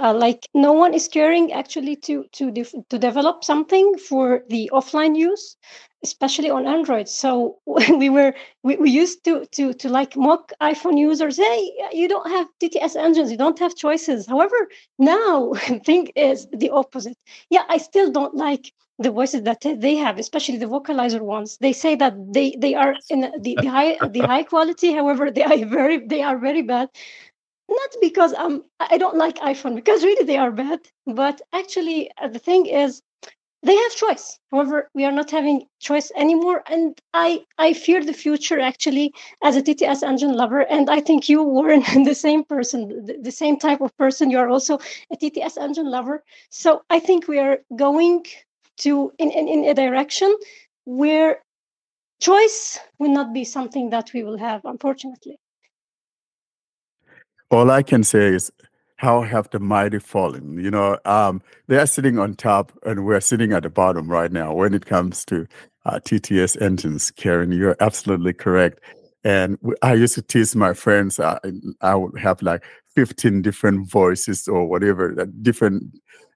Uh, like, no one is caring, actually, to to def- to develop something for the offline use, especially on Android. So we were we, we used to to to like mock iPhone users. Hey, you don't have T T S engines, you don't have choices. However, now the thing is the opposite. Yeah, I still don't like the voices that they have, especially the Vocalizer ones. They say that they they are in the, the high the high quality. However, they are very they are very bad. Not because um, I don't like iPhone, because really they are bad. But actually, uh, the thing is, they have choice. However, we are not having choice anymore. And I, I fear the future, actually, as a T T S engine lover. And I think you, Warren, the same person, the, the same type of person. You are also a T T S engine lover. So I think we are going to in, in, in a direction where choice will not be something that we will have, unfortunately. All I can say is, how have the mighty fallen? You know, um, they are sitting on top, and we're sitting at the bottom right now when it comes to uh, T T S engines, Karen. You're absolutely correct. And I used to tease my friends. I, I would have like fifteen different voices or whatever, different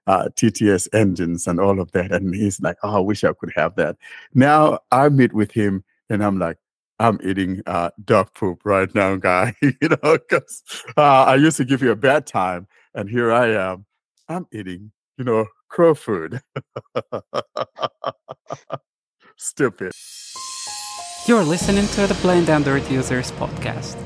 uh, T T S engines and all of that. And he's like, oh, I wish I could have that. Now I meet with him, and I'm like, I'm eating uh, dog poop right now, guy. You know, because uh, I used to give you a bad time, and here I am. I'm eating, you know, crow food. Stupid. You're listening to the Blind Android Users Podcast.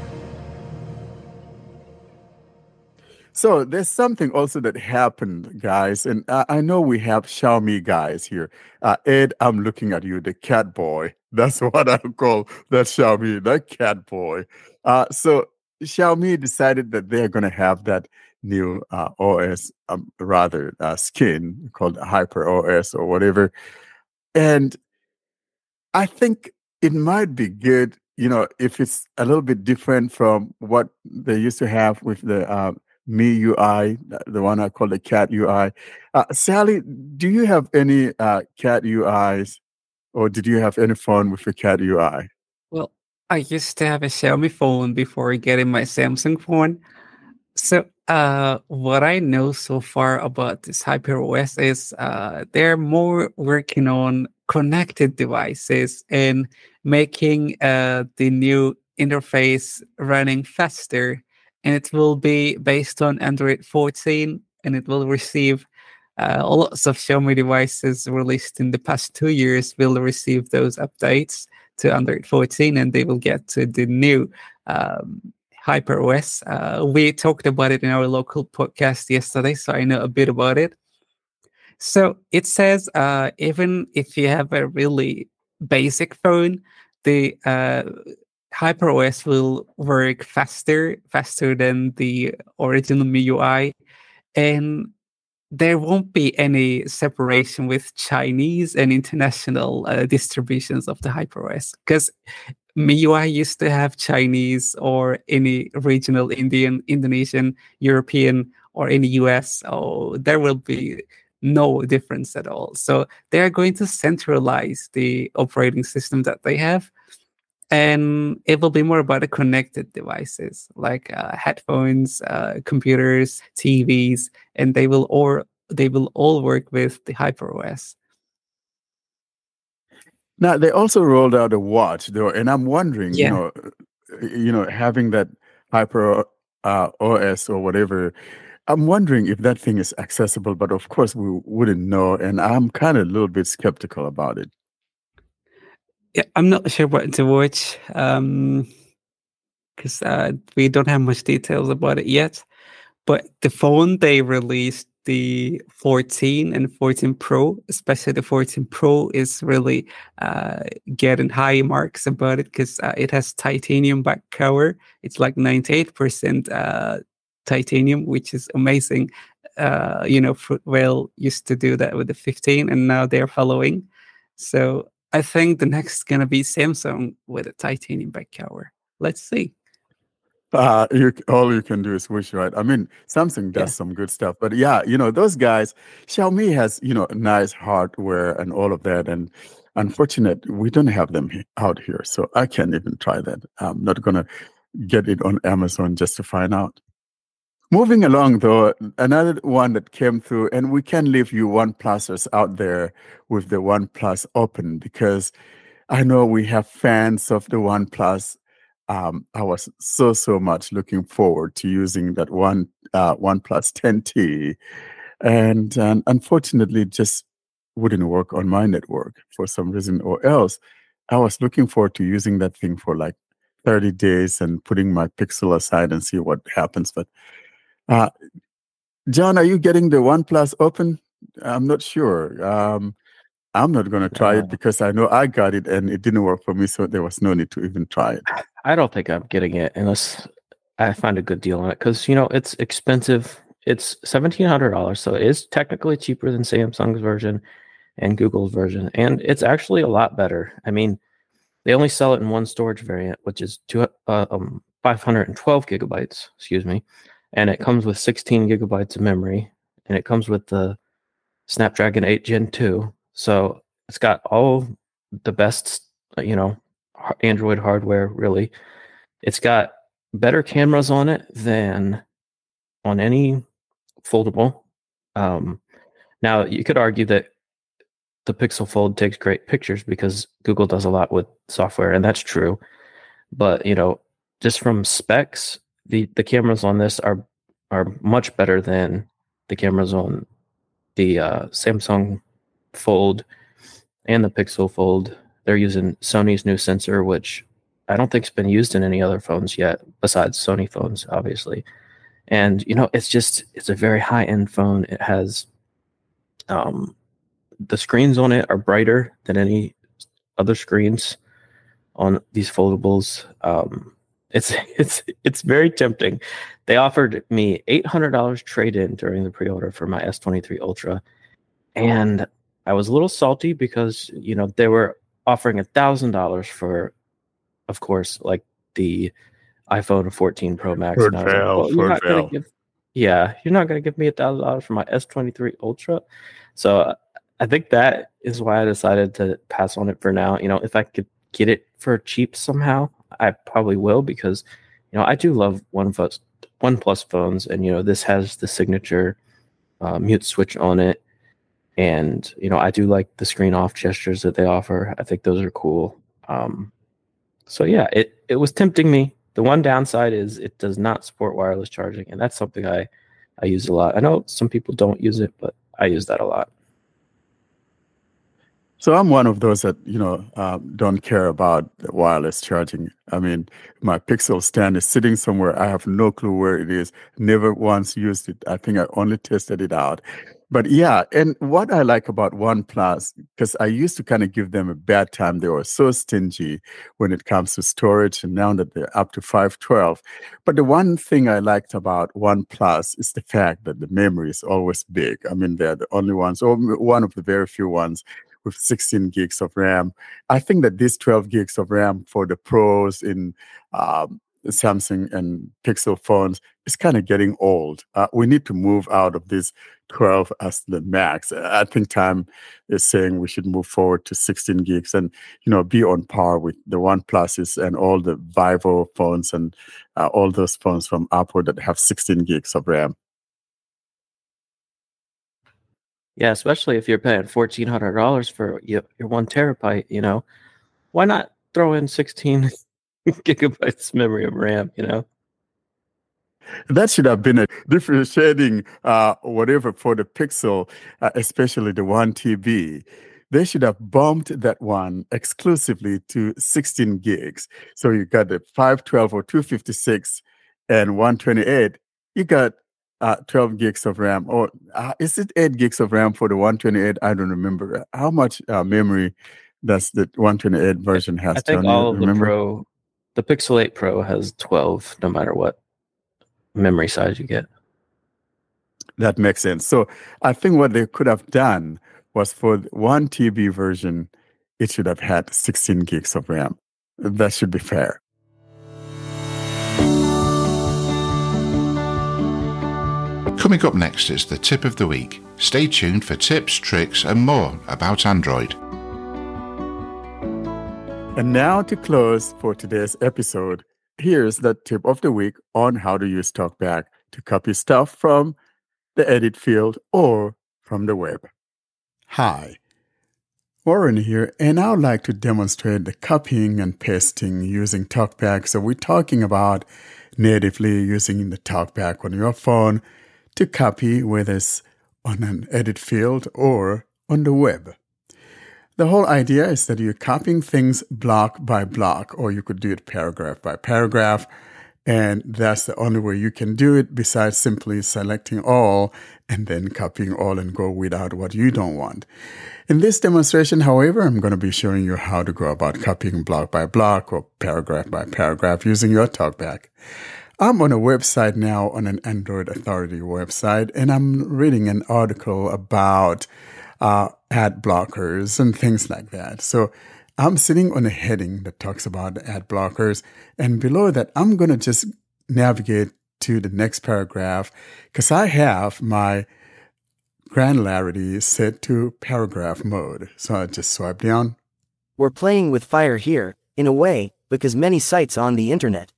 So there's something also that happened, guys, and I, I know we have Xiaomi guys here. Uh, Ed, I'm looking at you, the cat boy. That's what I call that Xiaomi, that cat boy. Uh, so Xiaomi decided that they're going to have that new uh, O S, um, rather uh, skin called HyperOS or whatever. And I think it might be good, you know, if it's a little bit different from what they used to have with the uh, Mi U I, the one I call the cat U I. Uh, Sally, do you have any uh, cat U Is? Or did you have any fun with your cat U I? Well, I used to have a Xiaomi phone before getting my Samsung phone. So uh, what I know so far about this HyperOS is uh, they're more working on connected devices and making uh, the new interface running faster. And it will be based on Android fourteen, and it will receive Uh, lots of Xiaomi devices released in the past two years will receive those updates to Android fourteen, and they will get to the new um, HyperOS. Uh, we talked about it in our local podcast yesterday, so I know a bit about it. So it says uh, even if you have a really basic phone, the uh, HyperOS will work faster, faster than the original M I U I, and there won't be any separation with Chinese and international uh, distributions of the HyperOS, because M I U I used to have Chinese or any regional Indian, Indonesian, European, or any U S. Oh, there will be no difference at all. So they are going to centralize the operating system that they have, and it will be more about the connected devices like uh, headphones, uh, computers, T Vs, and they will or they will all work with the HyperOS. Now they also rolled out a watch, though, and I'm wondering, yeah. you know, you know, having that HyperOS uh, or whatever, I'm wondering if that thing is accessible. But of course, we wouldn't know, and I'm kind of a little bit skeptical about it. Yeah, I'm not sure what to watch um, because uh, we don't have much details about it yet. But the phone they released the fourteen and fourteen Pro, especially the fourteen Pro, is really uh, getting high marks about it because uh, it has titanium back cover. It's like ninety-eight percent uh, titanium, which is amazing. Uh, you know, Fruitvale used to do that with the fifteen, and now they're following. So I think the next is going to be Samsung with a titanium back cover. Let's see. Uh, you, all you can do is wish, right? I mean, Samsung does yeah. some good stuff. But yeah, you know, those guys, Xiaomi has, you know, nice hardware and all of that. And unfortunate, we don't have them he- out here. So I can't even try that. I'm not going to get it on Amazon just to find out. Moving along, though, another one that came through, and we can leave you OnePlusers out there with the OnePlus Open, because I know we have fans of the OnePlus. Um, I was so, so much looking forward to using that one uh, OnePlus ten T. And um, unfortunately, it just wouldn't work on my network for some reason or else. I was looking forward to using that thing for like thirty days and putting my Pixel aside and see what happens. But uh, John, are you getting the OnePlus Open? I'm not sure. Um, I'm not going to try yeah. it because I know I got it and it didn't work for me. So there was no need to even try it. I don't think I'm getting it unless I find a good deal on it, because, you know, it's expensive. It's seventeen hundred dollars, so it is technically cheaper than Samsung's version and Google's version, and it's actually a lot better. I mean, they only sell it in one storage variant, which is two, uh, um, five hundred twelve gigabytes, excuse me, and it comes with sixteen gigabytes of memory, and it comes with the Snapdragon eight Gen two, so it's got all the best, you know, Android hardware, really. It's got better cameras on it than on any foldable. Um, now, you could argue that the Pixel Fold takes great pictures because Google does a lot with software, and that's true. But, you know, just from specs, the, the cameras on this are are much better than the cameras on the uh, Samsung Fold and the Pixel Fold. They're using Sony's new sensor, which I don't think's been used in any other phones yet, besides Sony phones, obviously. And, you know, it's just, it's a very high-end phone. It has, um, the screens on it are brighter than any other screens on these foldables. Um, it's, it's, it's very tempting. They offered me eight hundred dollars trade-in during the pre-order for my S twenty-three Ultra. And I was a little salty because, you know, they were offering a thousand dollars for, of course, like the iPhone fourteen Pro Max. For now, fail, like, well, you're not gonna give, yeah, you're not gonna give me a thousand dollars for my S twenty-three Ultra. So uh, I think that is why I decided to pass on it for now. You know, if I could get it for cheap somehow, I probably will, because, you know, I do love OnePlus OnePlus phones, and, you know, this has the signature uh, mute switch on it. And, you know, I do like the screen off gestures that they offer. I think those are cool. Um, so, yeah, it, it was tempting me. The one downside is it does not support wireless charging. And that's something I, I use a lot. I know some people don't use it, but I use that a lot. So I'm one of those that, you know, uh, don't care about wireless charging. I mean, my Pixel stand is sitting somewhere. I have no clue where it is. Never once used it. I think I only tested it out. But yeah, and what I like about OnePlus, because I used to kind of give them a bad time. They were so stingy when it comes to storage, and now that they're up to five twelve. But the one thing I liked about OnePlus is the fact that the memory is always big. I mean, they're the only ones, or one of the very few ones, with sixteen gigs of RAM. I think that these twelve gigs of RAM for the pros in um, Samsung and Pixel phones is kind of getting old. Uh, we need to move out of this twelve as the max. I think time is saying we should move forward to sixteen gigs and, you know, be on par with the OnePluses and all the Vivo phones and uh, all those phones from Apple that have sixteen gigs of RAM. Yeah, especially if you're paying fourteen hundred dollars for your, your one terabyte, you know, why not throw in sixteen gigabytes memory of RAM, you know? That should have been a differentiating uh, whatever for the Pixel, uh, especially the one T B. They should have bumped that one exclusively to sixteen gigs. So you got the five twelve or two fifty-six and one twenty-eight. You got uh, twelve gigs of RAM, or uh, is it eight gigs of RAM for the one twenty-eight? I don't remember. How much uh, memory does the one twenty-eight version has? I think all of remember? the Pro, the Pixel eight Pro has twelve, no matter what memory size you get. That makes sense. So I think what they could have done was for the one T B version, it should have had sixteen gigs of RAM. That should be fair. Coming up next is the tip of the week. Stay tuned for tips, tricks, and more about Android. And now to close for today's episode, here's the tip of the week on how to use TalkBack to copy stuff from the edit field or from the web. Hi, Warren here, and I would like to demonstrate the copying and pasting using TalkBack. So we're talking about natively using the TalkBack on your phone to copy, whether it's on an edit field or on the web. The whole idea is that you're copying things block by block, or you could do it paragraph by paragraph, and that's the only way you can do it besides simply selecting all and then copying all and go without what you don't want. In this demonstration, however, I'm going to be showing you how to go about copying block by block or paragraph by paragraph using your TalkBack. I'm on a website now, on an Android Authority website, and I'm reading an article about uh, ad blockers and things like that. So I'm sitting on a heading that talks about ad blockers, and below that, I'm going to just navigate to the next paragraph because I have my granularity set to paragraph mode. So I just swipe down. We're playing with fire here, in a way, because many sites on the internet.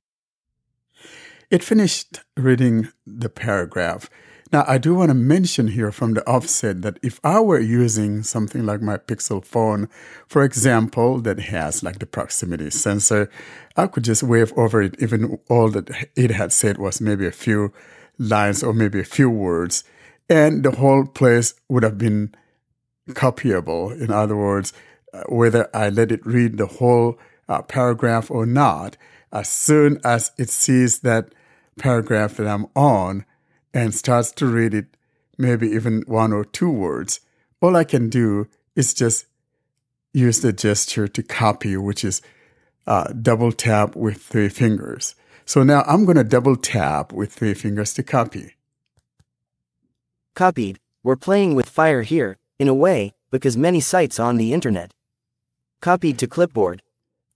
It finished reading the paragraph. Now, I do want to mention here from the offset that if I were using something like my Pixel phone, for example, that has like the proximity sensor, I could just wave over it, even all that it had said was maybe a few lines or maybe a few words, and the whole place would have been copyable. In other words, whether I let it read the whole uh, paragraph or not, as soon as it sees that paragraph that I'm on and starts to read it, maybe even one or two words, all I can do is just use the gesture to copy, which is uh, double tap with three fingers. So now I'm going to double tap with three fingers to copy. Copied. We're playing with fire here, in a way, because many sites on the internet. Copied to clipboard.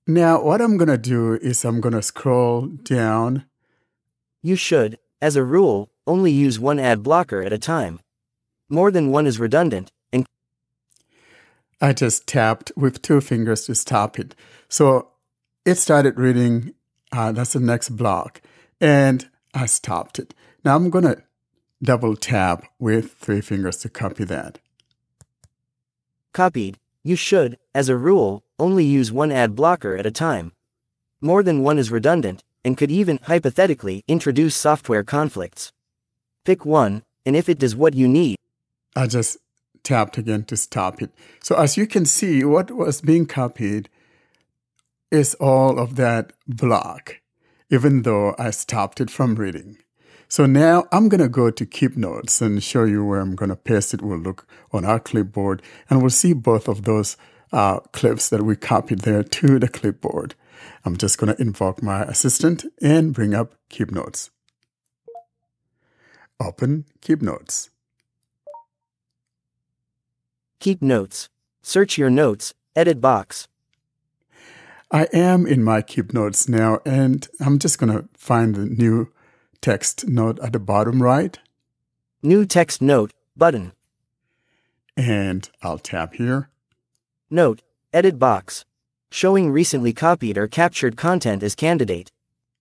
Now, what I'm going to do is I'm going to scroll down. You should, as a rule, only use one ad blocker at a time. More than one is redundant, and I just tapped with two fingers to stop it. So it started reading, uh, that's the next block, and I stopped it. Now I'm going to double tap with three fingers to copy that. Copied. You should, as a rule, only use one ad blocker at a time. More than one is redundant, and could even, hypothetically, introduce software conflicts. Pick one, and if it does what you need... I just tapped again to stop it. So as you can see, what was being copied is all of that block, even though I stopped it from reading. So now I'm going to go to Keep Notes and show you where I'm going to paste it. We'll look on our clipboard, and we'll see both of those Uh, clips that we copied there to the clipboard. I'm just going to invoke my assistant and bring up Keep Notes. Open Keep Notes. Keep Notes. Search your notes, edit box. I am in my Keep Notes now, and I'm just going to find the new text note at the bottom right. New text note button. And I'll tap here. Note, edit box. Showing recently copied or captured content as candidate.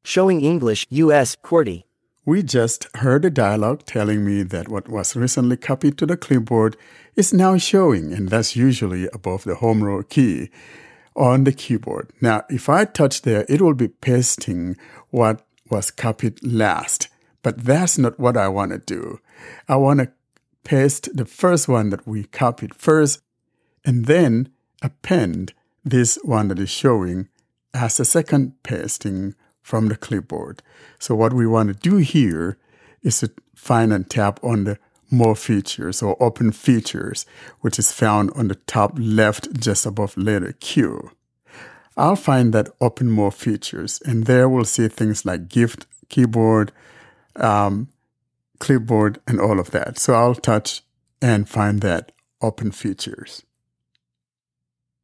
Showing English, U S, QWERTY. We just heard a dialogue telling me that what was recently copied to the clipboard is now showing, and that's usually above the home row key on the keyboard. Now, if I touch there, it will be pasting what was copied last, but that's not what I want to do. I want to paste the first one that we copied first, and then append this one that is showing as a second pasting from the clipboard. So what we want to do here is to find and tap on the More Features or Open Features, which is found on the top left just above letter Q. I'll find that Open More Features, and there we'll see things like gift, keyboard, um, clipboard, and all of that. So I'll touch and find that Open Features.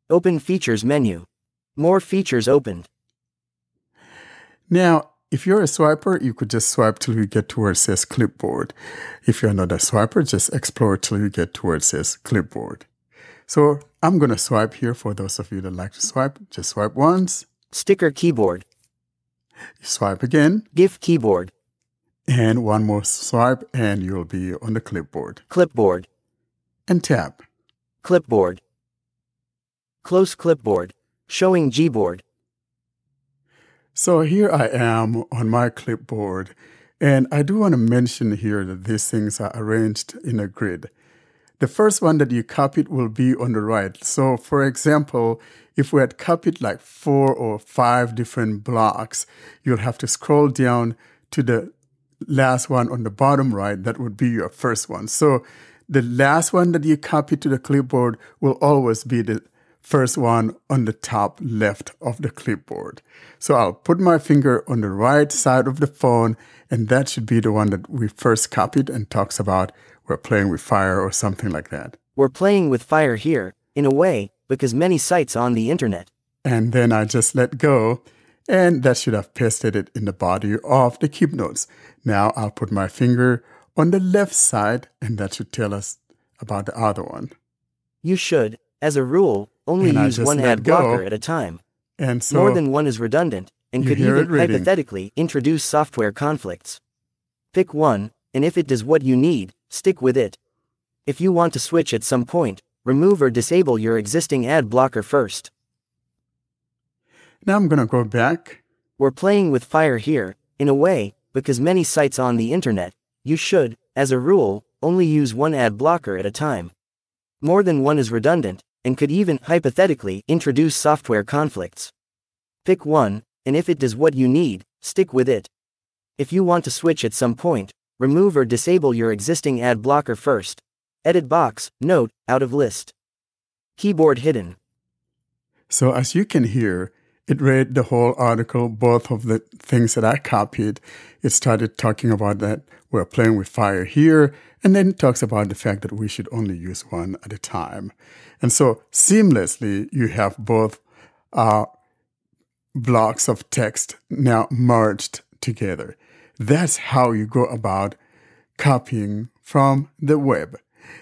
Open Features menu. More features opened. Now, if you're a swiper, you could just swipe till you get to where it says clipboard. If you're not a swiper, just explore till you get to where it says clipboard. So I'm going to swipe here for those of you that like to swipe. Just swipe once. Sticker keyboard. You swipe again. GIF keyboard. And one more swipe and you'll be on the clipboard. Clipboard. And tap. Clipboard. Close clipboard. Showing Gboard. So here I am on my clipboard, and I do want to mention here that these things are arranged in a grid. The first one that you copied will be on the right. So for example, if we had copied like four or five different blocks, you'll have to scroll down to the last one on the bottom right. That would be your first one. So the last one that you copied to the clipboard will always be the first one on the top left of the clipboard. So I'll put my finger on the right side of the phone, and that should be the one that we first copied and talks about we're playing with fire or something like that. We're playing with fire here, in a way, because many sites on the internet. And then I just let go, and that should have pasted it in the body of the Keep Notes. Now I'll put my finger on the left side, and that should tell us about the other one. You should, as a rule, only and use one ad blocker at a time. And so more than one is redundant and could even hypothetically introduce software conflicts. Pick one, and if it does what you need, stick with it. If you want to switch at some point, remove or disable your existing ad blocker first. Now I'm going to go back. We're playing with fire here, in a way, because many sites on the internet, you should, as a rule, only use one ad blocker at a time. More than one is redundant and could even hypothetically introduce software conflicts. Pick one, and if it does what you need, stick with it. If you want to switch at some point, remove or disable your existing ad blocker first. Edit box, note, out of list. Keyboard hidden. So as you can hear, it read the whole article, both of the things that I copied. It started talking about that we're playing with fire here, and then it talks about the fact that we should only use one at a time. And so seamlessly, you have both uh, blocks of text now merged together. That's how you go about copying from the web.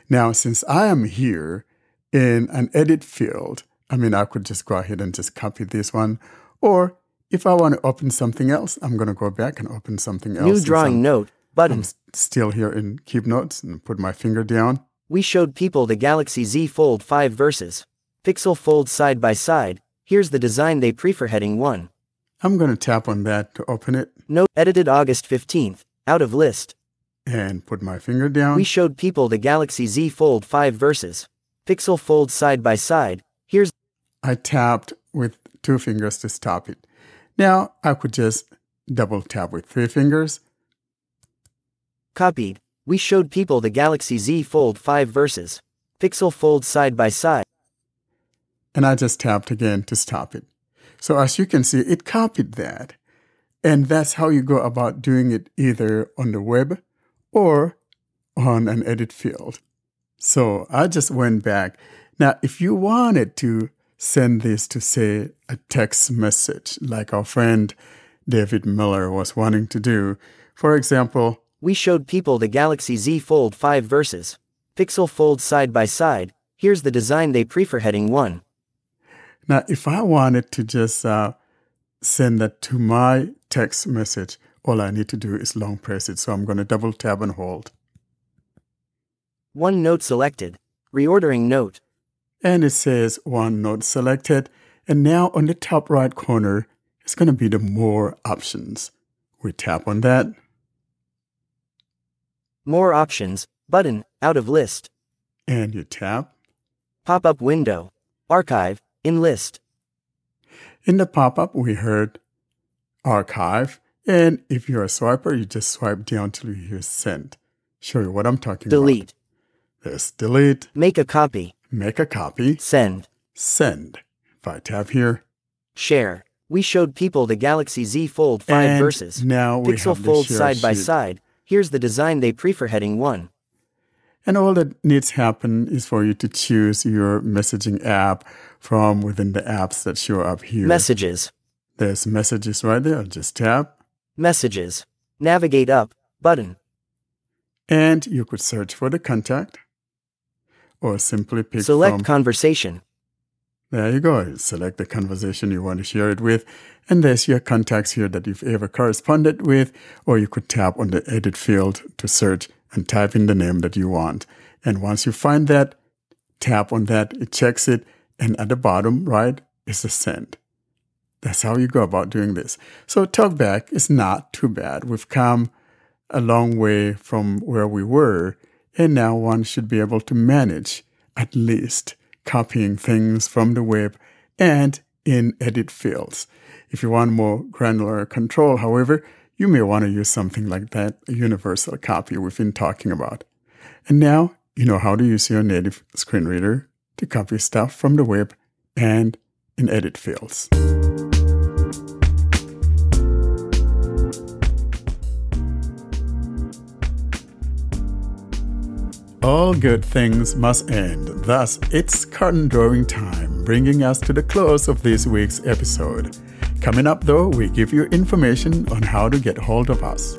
Now, since I am here in an edit field, I mean, I could just go ahead and just copy this one. Or if I want to open something else, I'm going to go back and open something else. New drawing note button. I'm still here in Keep Notes and put my finger down. We showed people the Galaxy Z Fold five versus Pixel Fold side by side. Here's the design they prefer heading one. I'm going to tap on that to open it. Note edited August fifteenth, out of list. And put my finger down. We showed people the Galaxy Z Fold five versus Pixel Fold side by side. Here's I tapped with two fingers to stop it. Now I could just double tap with three fingers. Copied. We showed people the Galaxy Z Fold five versus Pixel Fold side by side. And I just tapped again to stop it. So as you can see, it copied that. And that's how you go about doing it either on the web or on an edit field. So I just went back. Now, if you wanted to send this to, say, a text message, like our friend David Miller was wanting to do. For example, we showed people the Galaxy Z Fold five versus Pixel Fold side by side. Here's the design they prefer heading one. Now, if I wanted to just uh, send that to my text message, all I need to do is long press it. So I'm going to double tap and hold. One note selected. Reordering note. And it says one note selected. And now on the top right corner, it's going to be the more options. We tap on that. More options, button, out of list. And you tap. Pop-up window. Archive, in list. In the pop-up, we heard archive. And if you're a swiper, you just swipe down till you hear send. Show you what I'm talking delete. about. Delete. This. Delete. Make a copy. Make a copy. Send. Send. If I tap here. Share. We showed people the Galaxy Z Fold five and versus now we Pixel have Fold side sheet. by side. Here's the design they prefer, heading one. And all that needs to happen is for you to choose your messaging app from within the apps that show up here. Messages. There's messages right there. I'll just tap. Messages. Navigate up. Button. And you could search for the contact or simply pick Select from. conversation. There you go. Select the conversation you want to share it with. And there's your contacts here that you've ever corresponded with. Or you could tap on the edit field to search and type in the name that you want. And once you find that, tap on that, it checks it. And at the bottom, right, is the send. That's how you go about doing this. So TalkBack is not too bad. We've come a long way from where we were, and now one should be able to manage at least copying things from the web and in edit fields. If you want more granular control, however, you may want to use something like that universal copy we've been talking about. And now you know how to use your native screen reader to copy stuff from the web and in edit fields. All good things must end. Thus, it's curtain drawing time, bringing us to the close of this week's episode. Coming up, though, we give you information on how to get hold of us.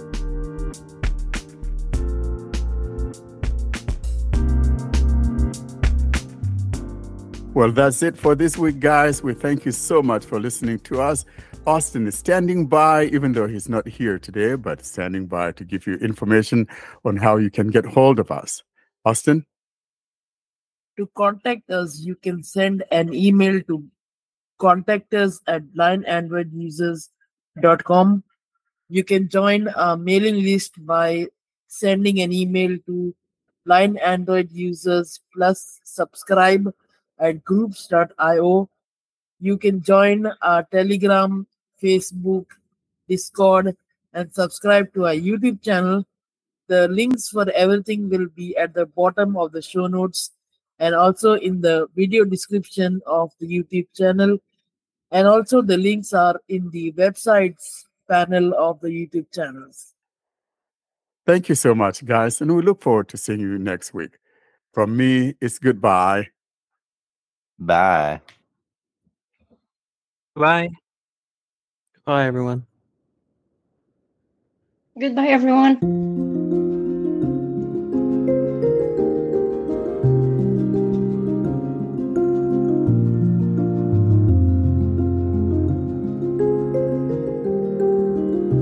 Well, that's it for this week, guys. We thank you so much for listening to us. Austin is standing by, even though he's not here today, but standing by to give you information on how you can get hold of us. Austin? To contact us, you can send an email to contact us at blind android users dot com. You can join our mailing list by sending an email to blindandroidusers plus subscribe at groups dot io. You can join our Telegram, Facebook, Discord, and subscribe to our YouTube channel. The links for everything will be at the bottom of the show notes and also in the video description of the YouTube channel. And also the links are in the websites panel of the YouTube channels. Thank you so much, guys. And we look forward to seeing you next week. From me, it's goodbye. Bye. Bye. Bye, everyone. Goodbye, everyone.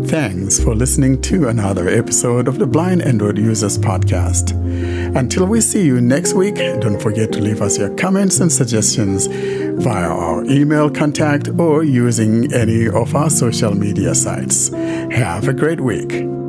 Thanks for listening to another episode of the Blind Android Users Podcast. Until we see you next week, don't forget to leave us your comments and suggestions via our email contact or using any of our social media sites. Have a great week.